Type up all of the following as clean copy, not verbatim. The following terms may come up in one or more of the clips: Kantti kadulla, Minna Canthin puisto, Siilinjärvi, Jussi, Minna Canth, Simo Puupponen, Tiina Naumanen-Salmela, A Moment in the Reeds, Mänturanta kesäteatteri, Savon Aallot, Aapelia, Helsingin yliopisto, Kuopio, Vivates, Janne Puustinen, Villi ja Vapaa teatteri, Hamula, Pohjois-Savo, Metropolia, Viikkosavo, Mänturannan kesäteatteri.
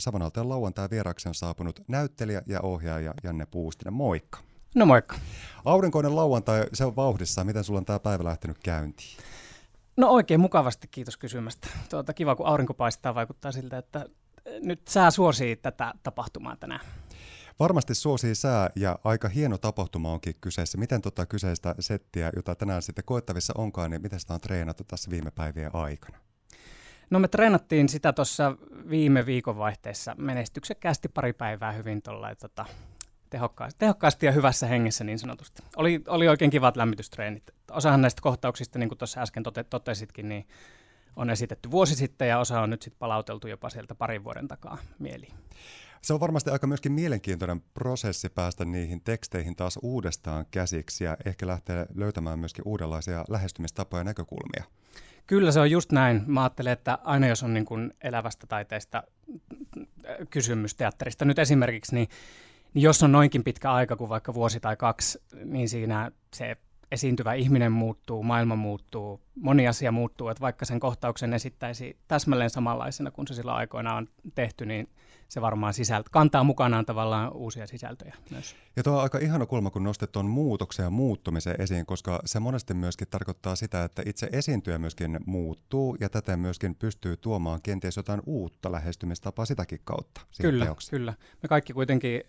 Savon Aaltojen lauantai vieraksi on saapunut näyttelijä ja ohjaaja Janne Puustinen. Moikka! No moikka! Aurinkoinen lauantai, se on vauhdissa. Miten sulla on tämä päivä lähtenyt käyntiin? No oikein mukavasti, kiitos kysymästä. Kiva, kun aurinko paistaa, vaikuttaa siltä, että nyt sää suosii tätä tapahtumaa tänään. Varmasti suosii sää ja aika hieno tapahtuma onkin kyseessä. Miten kyseistä settiä, jota tänään sitten koettavissa onkaan, niin miten sitä on treenattu tässä viime päivien aikana? No me treenattiin sitä tuossa viime viikonvaihteessa menestyksekkäästi pari päivää hyvin tehokkaasti ja hyvässä hengessä niin sanotusti. Oli oikein kivat lämmitystreenit. Osahan näistä kohtauksista, niin kuin tuossa äsken totesitkin, niin on esitetty vuosi sitten ja osa on nyt sit palauteltu jopa sieltä parin vuoden takaa mieliin. Se on varmasti aika myöskin mielenkiintoinen prosessi päästä niihin teksteihin taas uudestaan käsiksi ja ehkä lähteä löytämään myöskin uudenlaisia lähestymistapoja ja näkökulmia. Kyllä se on just näin. Mä ajattelen, että aina jos on niin kuin elävästä taiteesta kysymys teatterista nyt esimerkiksi, niin jos on noinkin pitkä aika kuin vaikka vuosi tai kaksi, niin siinä se esiintyvä ihminen muuttuu, maailma muuttuu, moni asia muuttuu, että vaikka sen kohtauksen esittäisi täsmälleen samanlaisena kuin se silloin aikoina on tehty, niin se varmaan kantaa mukanaan tavallaan uusia sisältöjä myös. Ja tuo on aika ihana kulma, kun nostet tuon muutoksen ja muuttumisen esiin, koska se monesti myöskin tarkoittaa sitä, että itse esiintyjä myöskin muuttuu ja täten myöskin pystyy tuomaan kenties jotain uutta lähestymistapaa sitäkin kautta. Kyllä. Me kaikki kuitenkin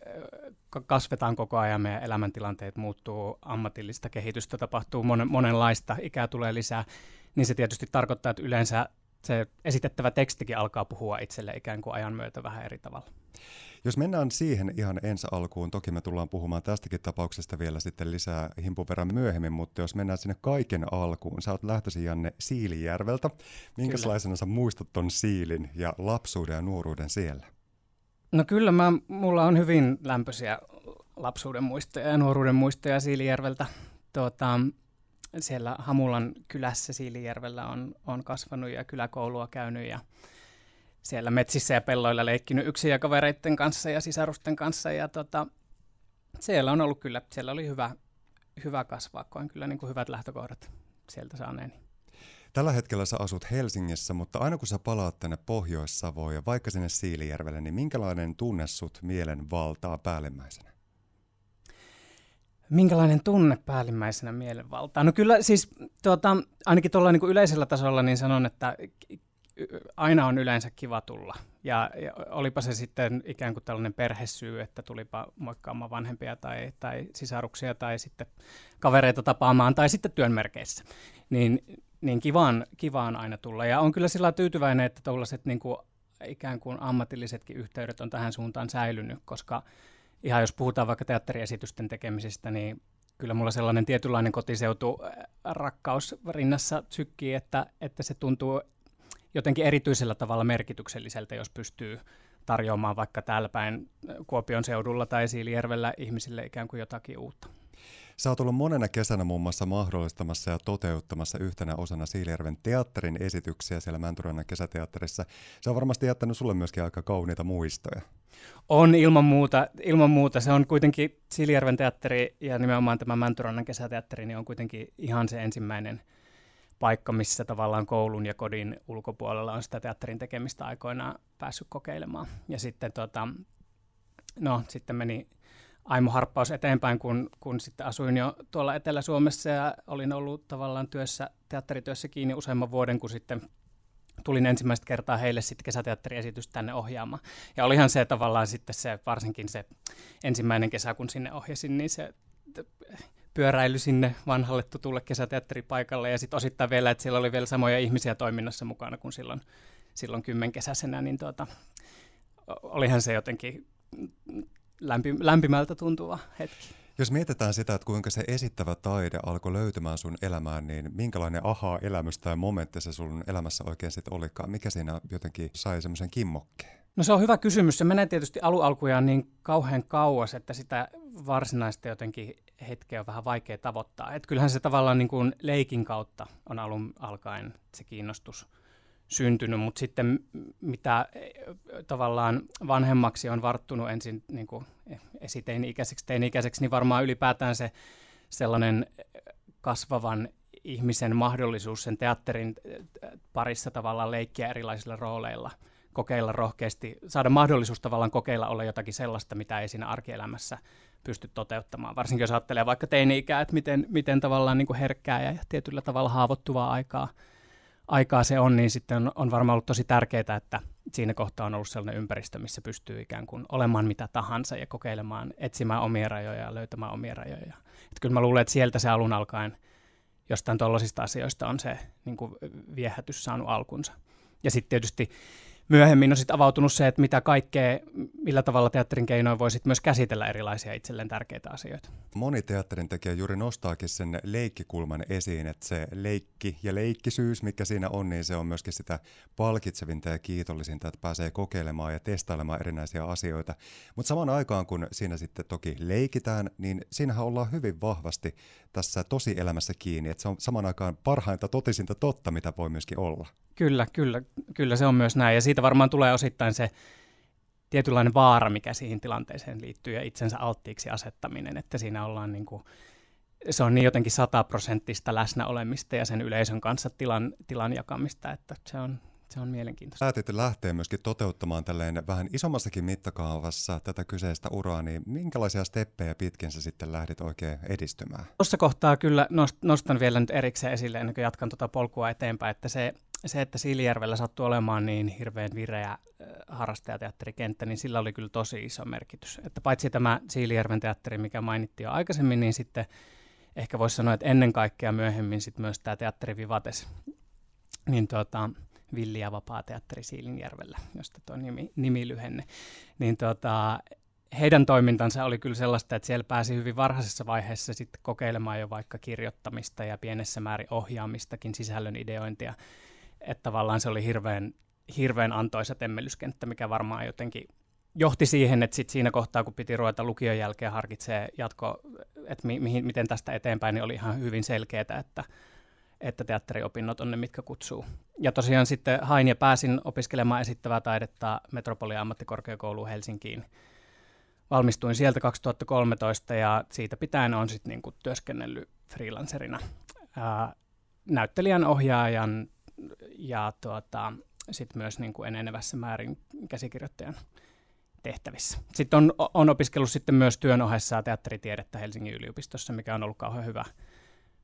kasvetaan koko ajan, meidän elämäntilanteet muuttuu, ammatillista kehitystä tapahtuu monenlaista, ikää tulee lisää, niin se tietysti tarkoittaa, että yleensä se esitettävä tekstikin alkaa puhua itselle ikään kuin ajan myötä vähän eri tavalla. Jos mennään siihen ihan ensi alkuun, toki me tullaan puhumaan tästäkin tapauksesta vielä sitten lisää himpun verran myöhemmin, mutta jos mennään sinne kaiken alkuun, sä oot lähtöisin Janne Siilinjärveltä. Minkälaisena sä muistat ton Siilin ja lapsuuden ja nuoruuden siellä? No kyllä, mulla on hyvin lämpöisiä lapsuuden muistoja ja nuoruuden muistoja Siilinjärveltä. Siellä Hamulan kylässä Siilinjärvellä on kasvanut ja kyläkoulua käynyt ja siellä metsissä ja pelloilla leikkinyt yksin ja kavereiden kanssa ja sisarusten kanssa. Ja siellä on ollut kyllä, siellä oli hyvä kasvaa, koen kyllä niin kuin hyvät lähtökohdat sieltä saaneeni. Tällä hetkellä sä asut Helsingissä, mutta aina kun sä palaat tänne Pohjois-Savoon ja vaikka sinne Siilinjärvelle, niin minkälainen tunne sut mielen valtaa päällimmäisenä? Minkälainen tunne päällimmäisenä mielenvaltaa? No kyllä siis ainakin tuolla niin kuin yleisellä tasolla niin sanon, että aina on yleensä kiva tulla. Ja olipa se sitten ikään kuin tällainen perhesyy, että tulipa moikkaamaan vanhempia tai sisaruksia tai sitten kavereita tapaamaan tai sitten työn merkeissä. Niin kivaan aina tulla. Ja on kyllä sillä tyytyväinen, että tuollaiset niin kuin ikään kuin ammatillisetkin yhteydet on tähän suuntaan säilynyt, koska ihan jos puhutaan vaikka teatteriesitysten tekemisestä, niin kyllä mulla sellainen tietynlainen kotiseutu rakkaus rinnassa sykkii, että se tuntuu jotenkin erityisellä tavalla merkitykselliseltä, jos pystyy tarjoamaan vaikka täällä päin Kuopion seudulla tai Siilinjärvellä ihmisille ikään kuin jotakin uutta. Sä oot ollut monena kesänä muun muassa mahdollistamassa ja toteuttamassa yhtenä osana Siilinjärven teatterin esityksiä siellä Mänturannan kesäteatterissa. Se on varmasti jättänyt sulle myöskin aika kauniita muistoja. On ilman muuta. Se on kuitenkin Siilinjärven teatteri ja nimenomaan tämä Mänturannan kesäteatteri niin on kuitenkin ihan se ensimmäinen paikka, missä tavallaan koulun ja kodin ulkopuolella on sitä teatterin tekemistä aikoinaan päässyt kokeilemaan. Ja sitten, sitten meni aimo harppaus eteenpäin, kun sitten asuin jo tuolla Etelä-Suomessa ja olin ollut tavallaan teatterityössä kiinni useamman vuoden, kun sitten tulin ensimmäistä kertaa heille sitten kesäteatteriesitys tänne ohjaamaan. Ja olihan se tavallaan sitten se, varsinkin se ensimmäinen kesä, kun sinne ohjasin, niin se pyöräily sinne vanhalle tutulle kesäteatteripaikalle ja sitten osittain vielä, että siellä oli vielä samoja ihmisiä toiminnassa mukana kuin silloin kymmenkesäisenä, niin olihan se jotenkin lämpimältä tuntuva hetki. Jos mietitään sitä, että kuinka se esittävä taide alkoi löytymään sun elämään, niin minkälainen aha-elämys tai momentti se sun elämässä oikein sitten olikaan? Mikä siinä jotenkin sai semmoisen kimmokkeen? No se on hyvä kysymys. Se menee tietysti alkujaan niin kauhean kauas, että sitä varsinaista jotenkin hetkeä on vähän vaikea tavoittaa. Et kyllähän se tavallaan niin kuin leikin kautta on alun alkaen se kiinnostus syntynyt, mutta sitten mitä tavallaan vanhemmaksi on varttunut ensin niin kuin esiteini-ikäiseksi, teini-ikäiseksi, niin varmaan ylipäätään se sellainen kasvavan ihmisen mahdollisuus sen teatterin parissa tavallaan leikkiä erilaisilla rooleilla kokeilla rohkeasti, saada mahdollisuus tavallaan kokeilla olla jotakin sellaista, mitä ei siinä arkielämässä pysty toteuttamaan. Varsinkin jos ajattelee vaikka teini-ikää, että miten tavallaan niin kuin herkkää ja tietyllä tavalla haavoittuvaa aikaa se on, niin sitten on varmaan ollut tosi tärkeää, että siinä kohtaa on ollut sellainen ympäristö, missä pystyy ikään kuin olemaan mitä tahansa ja kokeilemaan, etsimään omia rajoja ja löytämään omia rajoja. Että kyllä mä luulen, että sieltä se alun alkaen jostain tuollaisista asioista on se niin kuin viehätys saanut alkunsa. Ja sitten tietysti myöhemmin on sit avautunut se, että mitä kaikkea, millä tavalla teatterin keinoin voi sit myös käsitellä erilaisia itselleen tärkeitä asioita. Moni teatterin tekijä juuri nostaakin sen leikkikulman esiin, että se leikki ja leikkisyys, mikä siinä on, niin se on myöskin sitä palkitsevinta ja kiitollisinta, että pääsee kokeilemaan ja testailemaan erinäisiä asioita. Mutta samaan aikaan, kun siinä sitten toki leikitään, niin siinähän ollaan hyvin vahvasti tässä tosielämässä kiinni, että se on samaan aikaan parhainta totisinta totta, mitä voi myöskin olla. Kyllä se on myös näin, ja siitä varmaan tulee osittain se tietynlainen vaara, mikä siihen tilanteeseen liittyy, ja itsensä alttiiksi asettaminen, että siinä ollaan niin kuin, se on niin jotenkin 100% läsnä olemista ja sen yleisön kanssa tilan jakamista, että se on mielenkiintoista. Päätitte lähteä myöskin toteuttamaan tälleen vähän isommassakin mittakaavassa tätä kyseistä uraa, niin minkälaisia steppejä pitkin sä sitten lähdit oikein edistymään? Tuossa kohtaa kyllä nostan vielä nyt erikseen esille, ennen kuin jatkan tuota polkua eteenpäin, että se, että Siilijärvellä sattui olemaan niin hirveän vireä harrastajateatterikenttä, niin sillä oli kyllä tosi iso merkitys. Että paitsi tämä Siilijärven teatteri, mikä mainittiin jo aikaisemmin, niin sitten ehkä voisi sanoa, että ennen kaikkea myöhemmin sitten myös tämä teatteri Vivates, niin Villi ja Vapaa teatteri Siilinjärvellä, josta tuo nimilyhenne, niin heidän toimintansa oli kyllä sellaista, että siellä pääsi hyvin varhaisessa vaiheessa sitten kokeilemaan jo vaikka kirjoittamista ja pienessä määrin ohjaamistakin, sisällön ideointia. Että tavallaan se oli hirveän antoisa temmelyskenttä, mikä varmaan jotenkin johti siihen, että sit siinä kohtaa, kun piti ruveta lukion jälkeen harkitsee jatkoa, että miten tästä eteenpäin, niin oli ihan hyvin selkeää, että teatteriopinnot on ne, mitkä kutsuu. Ja tosiaan sitten hain ja pääsin opiskelemaan esittävää taidetta Metropolia ammattikorkeakouluun Helsinkiin. Valmistuin sieltä 2013 ja siitä pitäen olen sitten niinku työskennellyt freelancerina, näyttelijän, ohjaajan ja sitten myös niinku enenevässä määrin käsikirjoittajan tehtävissä. Sitten on opiskellut sitten myös työn ohessa teatteritiedettä Helsingin yliopistossa, mikä on ollut kauhean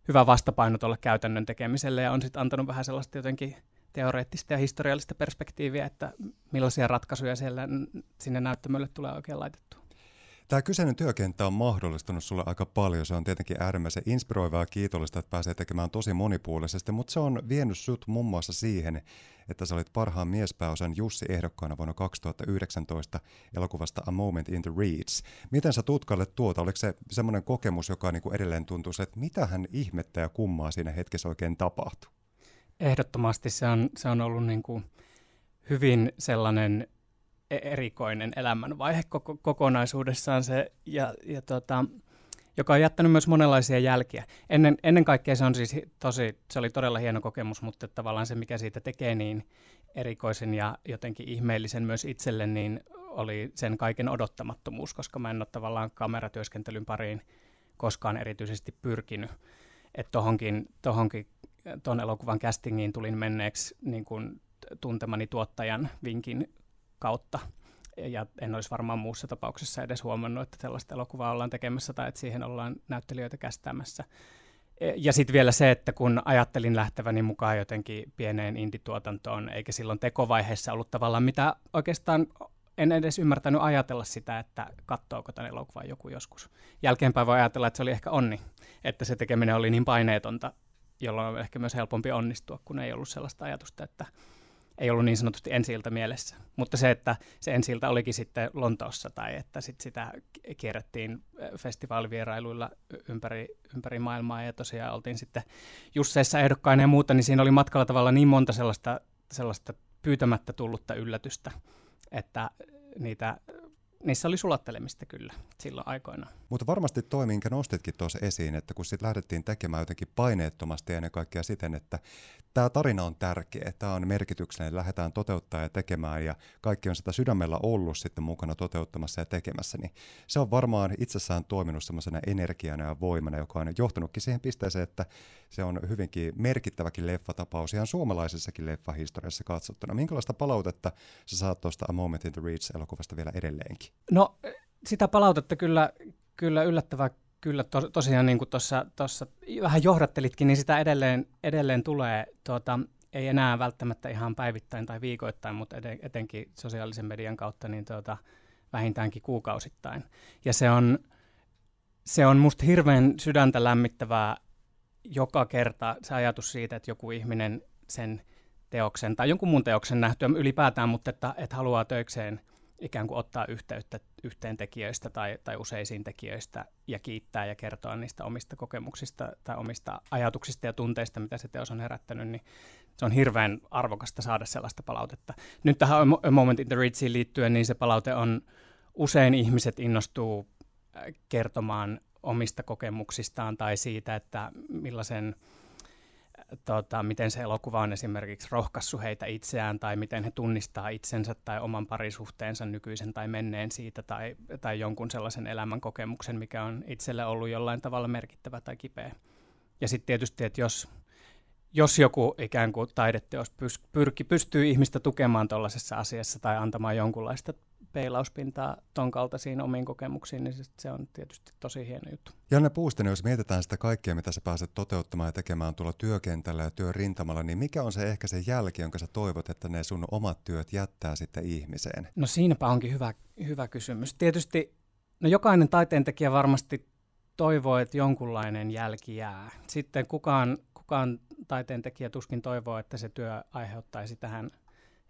hyvä vastapaino tuolle käytännön tekemiselle ja on sitten antanut vähän sellaista jotenkin teoreettista ja historiallista perspektiiviä, että millaisia ratkaisuja siellä sinne näyttämölle tulee oikein laitettua. Tämä kyseinen työkenttä on mahdollistanut sulle aika paljon. Se on tietenkin äärimmäisen inspiroivaa ja kiitollista, että pääsee tekemään tosi monipuolisesti, mutta se on vienyt sut muun muassa siihen, että sä olit parhaan miespääosan Jussi-ehdokkaana vuonna 2019 elokuvasta A Moment in the Reeds. Miten sä tutkaillet tuota? Oliko se semmoinen kokemus, joka niinku edelleen tuntuu, että mitähän ihmettä ja kummaa siinä hetkessä oikein tapahtui? Ehdottomasti se on ollut niinku hyvin sellainen erikoinen elämänvaihe kokonaisuudessaan se, ja joka on jättänyt myös monenlaisia jälkiä. Ennen kaikkea se on siis se oli todella hieno kokemus, mutta tavallaan se, mikä siitä tekee niin erikoisen ja jotenkin ihmeellisen myös itselle, niin oli sen kaiken odottamattomuus, koska mä en ole tavallaan kameratyöskentelyn pariin koskaan erityisesti pyrkinyt. Että tohonkin tuon elokuvan castingiin tulin menneeksi niin kuin tuntemani tuottajan vinkin kautta. Ja en olisi varmaan muussa tapauksessa edes huomannut, että sellaista elokuvaa ollaan tekemässä tai että siihen ollaan näyttelijöitä kästäämässä. Ja sitten vielä se, että kun ajattelin lähteväni mukaan jotenkin pieneen indituotantoon, eikä silloin tekovaiheessa ollut tavallaan mitä oikeastaan en edes ymmärtänyt ajatella sitä, että katsoako tämän elokuvan joku joskus. Jälkeenpäin voi ajatella, että se oli ehkä onni, että se tekeminen oli niin paineetonta, jolloin on ehkä myös helpompi onnistua, kun ei ollut sellaista ajatusta, että ei ollut niin sanotusti ensi-ilta mielessä, mutta se, että se ensi-ilta olikin sitten Lontoossa tai että sit sitä kierrettiin festivaalivierailuilla ympäri maailmaa ja tosiaan oltiin sitten Jusseissa ehdokkaina ja muuta, niin siinä oli matkalla tavallaan niin monta sellaista pyytämättä tullutta yllätystä, että niissä oli sulattelemista kyllä silloin aikoinaan. Mutta varmasti toi, minkä nostitkin tuossa esiin, että kun sitten lähdettiin tekemään jotenkin paineettomasti ennen kaikkea siten, että tämä tarina on tärkeä, tämä on merkityksellinen, lähdetään toteuttaa ja tekemään ja kaikki on sitä sydämellä ollut sitten mukana toteuttamassa ja tekemässä, niin se on varmaan itsessään toiminut semmoisena energiana ja voimana, joka on johtanutkin siihen pisteeseen, että se on hyvinkin merkittäväkin leffatapaus ihan suomalaisessakin leffahistoriassa katsottuna. Minkälaista palautetta sä saat tuosta A Moment in the Reeds-elokuvasta vielä edelleenkin? No sitä palautetta kyllä yllättävää. Kyllä, tosiaan niin kuin tuossa vähän johdattelitkin, niin sitä edelleen tulee, ei enää välttämättä ihan päivittäin tai viikoittain, mutta etenkin sosiaalisen median kautta niin vähintäänkin kuukausittain. Ja se on musta hirveän sydäntä lämmittävää joka kerta se ajatus siitä, että joku ihminen sen teoksen tai jonkun muun teoksen nähtyä ylipäätään, mutta että haluaa töikseen ikään kuin ottaa yhteyttä yhteen tekijöistä tai useisiin tekijöistä ja kiittää ja kertoa niistä omista kokemuksista tai omista ajatuksista ja tunteista, mitä se teos on herättänyt, niin se on hirveän arvokasta saada sellaista palautetta. Nyt tähän A Moment in the Reedsiin liittyen, niin se palaute on, usein ihmiset innostuu kertomaan omista kokemuksistaan tai siitä, että millaisen... miten se elokuva on esimerkiksi rohkaissut heitä itseään tai miten he tunnistaa itsensä tai oman parisuhteensa nykyisen tai menneen siitä tai jonkun sellaisen elämän kokemuksen, mikä on itselle ollut jollain tavalla merkittävä tai kipeä. Ja sitten tietysti, että jos joku ikään kuin taideteos pystyy ihmistä tukemaan tuollaisessa asiassa tai antamaan jonkunlaista peilauspintaa ton kaltaisiin omiin kokemuksiin, niin se on tietysti tosi hieno juttu. Janne Puustinen, jos mietitään sitä kaikkea, mitä sä pääset toteuttamaan ja tekemään tuolla työkentällä ja työrintamalla, niin mikä on se ehkä se jälki, jonka sä toivot, että ne sun omat työt jättää sitten ihmiseen? No siinäpä onkin hyvä kysymys. Tietysti no jokainen taiteentekijä varmasti toivoo, että jonkunlainen jälki jää. Sitten kukaan taiteentekijä tuskin toivoo, että se työ aiheuttaisi tähän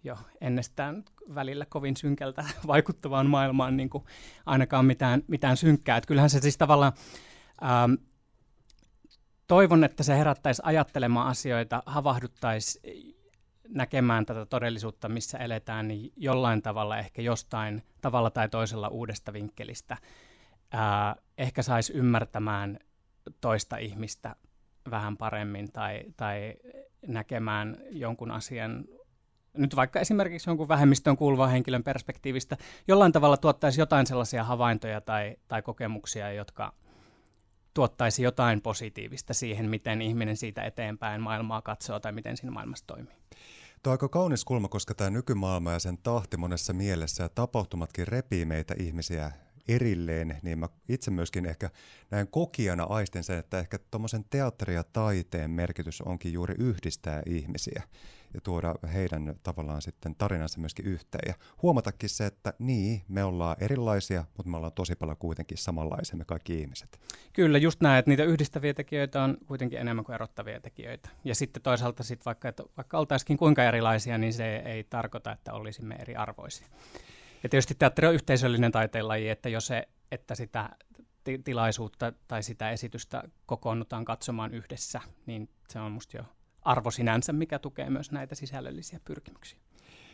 jo ennestään välillä kovin synkältä vaikuttavaan maailmaan niin kuin ainakaan mitään synkkää. Et kyllähän se siis tavallaan, toivon, että se herättäisi ajattelemaan asioita, havahduttaisi näkemään tätä todellisuutta, missä eletään, niin jollain tavalla, ehkä jostain tavalla tai toisella uudesta vinkkelistä. Ehkä saisi ymmärtämään toista ihmistä vähän paremmin tai näkemään jonkun asian, nyt vaikka esimerkiksi jonkun vähemmistöön kuuluvan henkilön perspektiivistä, jollain tavalla tuottaisi jotain sellaisia havaintoja tai kokemuksia, jotka tuottaisi jotain positiivista siihen, miten ihminen siitä eteenpäin maailmaa katsoo tai miten siinä maailmassa toimii. Tuo on aika kaunis kulma, koska tämä nykymaailma ja sen tahti monessa mielessä ja tapahtumatkin repii meitä ihmisiä erilleen, niin mä itse myöskin ehkä näin kokijana aistin sen, että ehkä tuommoisen teatterin ja taiteen merkitys onkin juuri yhdistää ihmisiä ja tuoda heidän tavallaan sitten tarinansa myöskin yhteen ja huomatakin se, että niin, me ollaan erilaisia, mutta me ollaan tosi paljon kuitenkin samanlaisia me kaikki ihmiset. Kyllä, just näin, että niitä yhdistäviä tekijöitä on kuitenkin enemmän kuin erottavia tekijöitä. Ja sitten toisaalta sit vaikka oltaisikin kuinka erilaisia, niin se ei tarkoita, että olisimme eriarvoisia. Ja tietysti teatteri on yhteisöllinen taiteenlaji, että sitä tilaisuutta tai sitä esitystä kokoonnutaan katsomaan yhdessä, niin se on musta jo arvo sinänsä, mikä tukee myös näitä sisällöllisiä pyrkimyksiä.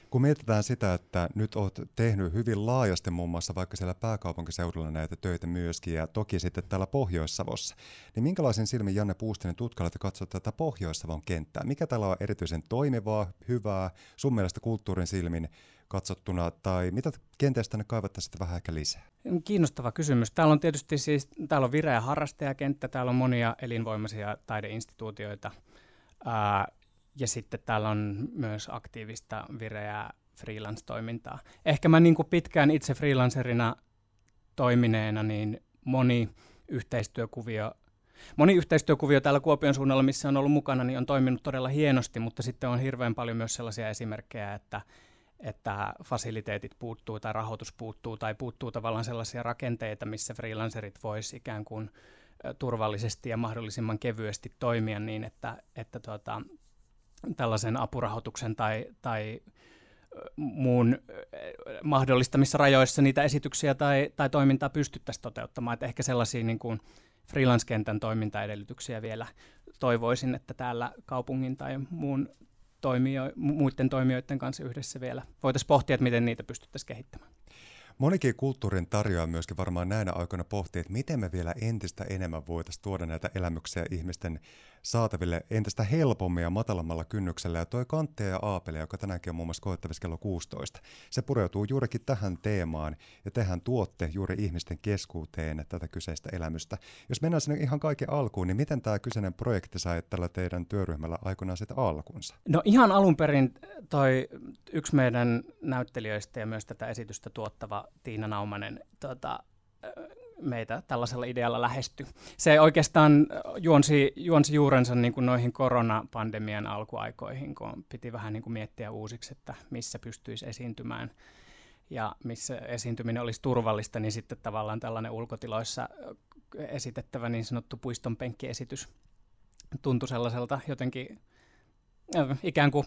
Kun mietitään sitä, että nyt olet tehnyt hyvin laajasti muun muassa vaikka siellä pääkaupunkiseudulla näitä töitä myöskin ja toki sitten täällä Pohjois-Savossa, niin minkälaisen silmin Janne Puustinen tutkalla, että katsot tätä Pohjois-Savon kenttää? Mikä täällä on erityisen toimivaa, hyvää, sun mielestä kulttuurin silmin katsottuna tai mitä kenties tänne kaivattaisiin vähän ehkä lisää? Kiinnostava kysymys. Täällä on tietysti täällä on vireä harrastajakenttä, täällä on monia elinvoimaisia taideinstituutioita. Ja sitten täällä on myös aktiivista vireää freelance-toimintaa. Ehkä mä niin kuin pitkään itse freelancerina toimineena, niin moni yhteistyökuvio täällä Kuopion suunnalla, missä on ollut mukana, niin on toiminut todella hienosti, mutta sitten on hirveän paljon myös sellaisia esimerkkejä, että fasiliteetit puuttuu tai rahoitus puuttuu tai puuttuu tavallaan sellaisia rakenteita, missä freelancerit voisi ikään kuin turvallisesti ja mahdollisimman kevyesti toimia niin, että tällaisen apurahoituksen tai muun mahdollistamissa rajoissa niitä esityksiä tai toimintaa pystyttäisiin toteuttamaan. Että ehkä sellaisia niin kuin freelance-kentän toimintaedellytyksiä vielä toivoisin, että täällä kaupungin tai muiden toimijoiden kanssa yhdessä vielä voitaisiin pohtia, että miten niitä pystyttäisiin kehittämään. Monikin kulttuurin tarjoaa myöskin varmaan näinä aikoina pohtii, että miten me vielä entistä enemmän voitaisiin tuoda näitä elämyksiä ihmisten saataville entistä helpommin ja matalammalla kynnyksellä. Ja toi Canthia ja Aapelia, joka tänäänkin on muun muassa koettavissa kello 16, se pureutuu juurikin tähän teemaan ja tehän tuotte juuri ihmisten keskuuteen tätä kyseistä elämystä. Jos mennään sinne ihan kaiken alkuun, niin miten tämä kyseinen projekti sai tällä teidän työryhmällä aikoinaan sitten alkunsa? No ihan alun perin toi yksi meidän näyttelijöistä ja myös tätä esitystä tuottava Tiina Naumanen meitä tällaisella idealla lähesty. Se oikeastaan juonsi juurensa niin kuin noihin koronapandemian alkuaikoihin, kun piti vähän niin kuin miettiä uusiksi, että missä pystyisi esiintymään ja missä esiintyminen olisi turvallista, niin sitten tavallaan tällainen ulkotiloissa esitettävä niin sanottu puistonpenkkiesitys tuntui sellaiselta jotenkin ikään kuin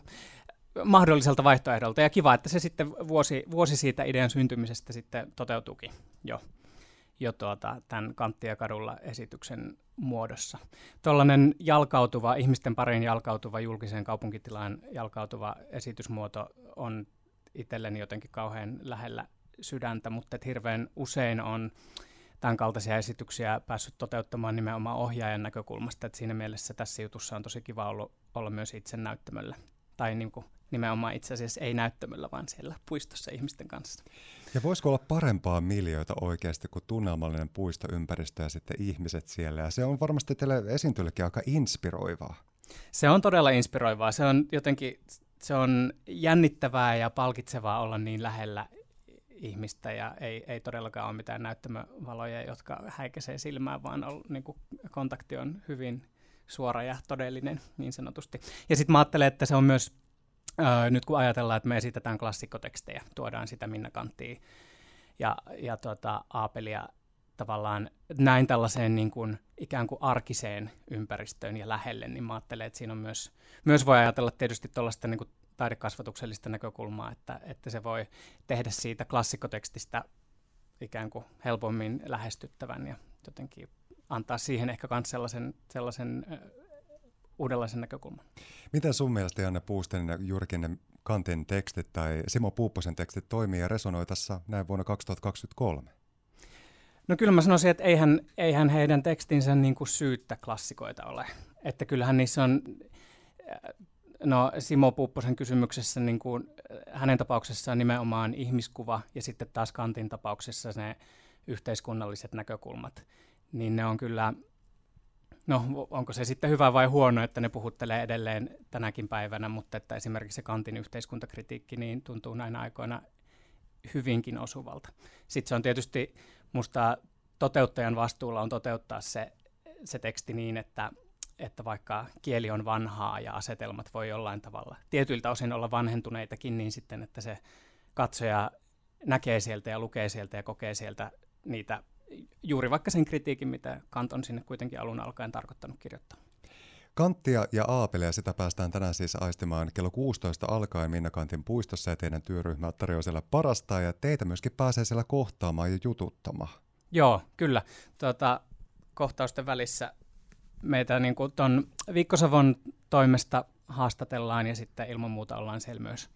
mahdolliselta vaihtoehdolta. Ja kiva, että se sitten vuosi siitä idean syntymisestä sitten toteutuikin jo tämän Canthia kadulla -esityksen muodossa. Tuollainen jalkautuva, ihmisten pariin jalkautuva, julkiseen kaupunkitilaan jalkautuva esitysmuoto on itselleni jotenkin kauhean lähellä sydäntä, mutta hirveän usein on tämän kaltaisia esityksiä päässyt toteuttamaan nimenomaan ohjaajan näkökulmasta. Et siinä mielessä tässä jutussa on tosi kiva ollut olla myös itse näyttämöllä. Tai niin kuin nimenomaan itse asiassa ei näyttämöllä, vaan siellä puistossa ihmisten kanssa. Ja voisiko olla parempaa miljöitä oikeasti kuin tunnelmallinen puistoympäristö ja sitten ihmiset siellä? Ja se on varmasti teille esiintyjillekin aika inspiroivaa. Se on todella inspiroivaa. Se on jotenkin jännittävää ja palkitsevaa olla niin lähellä ihmistä ja ei todellakaan ole mitään näyttämövaloja, jotka häikäisee silmään, vaan niin kuin kontakti on hyvin suora ja todellinen niin sanotusti. Ja sitten mä ajattelen, että se on myös, nyt kun ajatellaan, että me esitetään klassikkotekstejä, tuodaan sitä Minna Canthia ja Aapelia tavallaan näin tällaiseen niin kuin ikään kuin arkiseen ympäristöön ja lähelle, niin mä ajattelen, että siinä on myös voi ajatella tietysti tuollaista niin kuin taidekasvatuksellista näkökulmaa, että se voi tehdä siitä klassikkotekstistä ikään kuin helpommin lähestyttävän ja jotenkin antaa siihen ehkä myös sellaisen uudenlaisen näkökulman. Miten sun mielestä, Janne Puustinen, ja juurikin ne Canthin tekstit tai Simo Puupposen tekstit toimii ja resonoi tässä näin vuonna 2023? No kyllä mä sanoisin, että eihän heidän tekstinsä niin kuin syyttä klassikoita ole. Että kyllähän niissä on, no Simo Puupposen kysymyksessä, niin kuin hänen tapauksessaan nimenomaan ihmiskuva ja sitten taas Canthin tapauksessa ne yhteiskunnalliset näkökulmat. Niin ne on kyllä, no onko se sitten hyvä vai huono, että ne puhuttelee edelleen tänäkin päivänä, mutta että esimerkiksi se Canthin yhteiskuntakritiikki niin tuntuu näinä aikoina hyvinkin osuvalta. Sitten se on tietysti musta toteuttajan vastuulla on toteuttaa se teksti niin, että vaikka kieli on vanhaa ja asetelmat voi jollain tavalla tietyiltä osin olla vanhentuneitakin, niin sitten, että se katsoja näkee sieltä ja lukee sieltä ja kokee sieltä niitä juuri vaikka sen kritiikin, mitä Canth on sinne kuitenkin alun alkaen tarkoittanut kirjoittaa. Canthia ja Aapelia, sitä päästään tänään siis aistimaan kello 16 alkaen Minna Canthin puistossa, ja teidän työryhmä tarjoaa siellä parasta, ja teitä myöskin pääsee siellä kohtaamaan ja jututtamaan. Joo, kyllä. Kohtausten välissä meitä niin kuin ton Viikkosavon toimesta haastatellaan, ja sitten ilman muuta ollaan siellä myös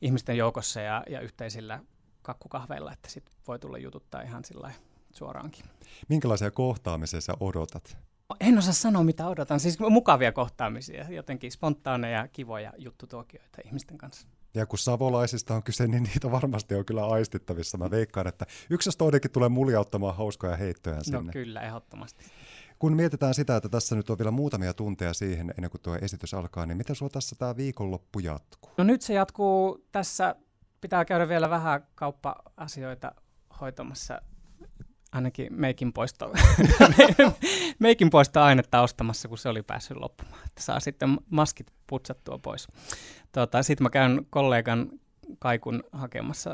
ihmisten joukossa ja yhteisillä kakkukahveilla, että sit voi tulla jututtaa ihan sillä suoraankin. Minkälaisia kohtaamisia sä odotat? En osaa sanoa, mitä odotan. Siis mukavia kohtaamisia, jotenkin spontaaneja, kivoja juttutuokioita ihmisten kanssa. Ja kun savolaisista on kyse, niin niitä varmasti on kyllä aistittavissa. Mä veikkaan, että yksi jos toinenkin tulee muljauttamaan hauskoja heittoja sinne. No kyllä, ehdottomasti. Kun mietitään sitä, että tässä nyt on vielä muutamia tunteja siihen, ennen kuin tuo esitys alkaa, niin miten sulla tässä tämä viikonloppu jatkuu? No nyt se jatkuu tässä. Pitää käydä vielä vähän kauppa-asioita hoitamassa. Ainakin meikin poistoainetta ostamassa, kun se oli päässyt loppumaan. Että saa sitten maskit putsattua pois. Sitten mä käyn kollegan Kaikun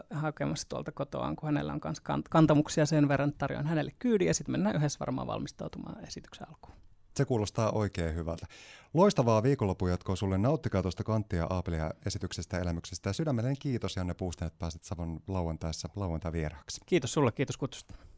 hakemassa tuolta kotoaan, kun hänellä on myös kantamuksia sen verran. Tarjoan hänelle kyydin ja sitten mennään yhdessä varmaan valmistautumaan esityksen alkuun. Se kuulostaa oikein hyvältä. Loistavaa viikonlopun jatkoa sulle. Nauttikaa tuosta Canthia ja Aapelia -esityksestä ja elämyksestä. Ja sydämellinen kiitos, Janne Puustinen, että pääsit Savon lauantaissa vieraaksi. Kiitos sulle, kiitos kutsusta.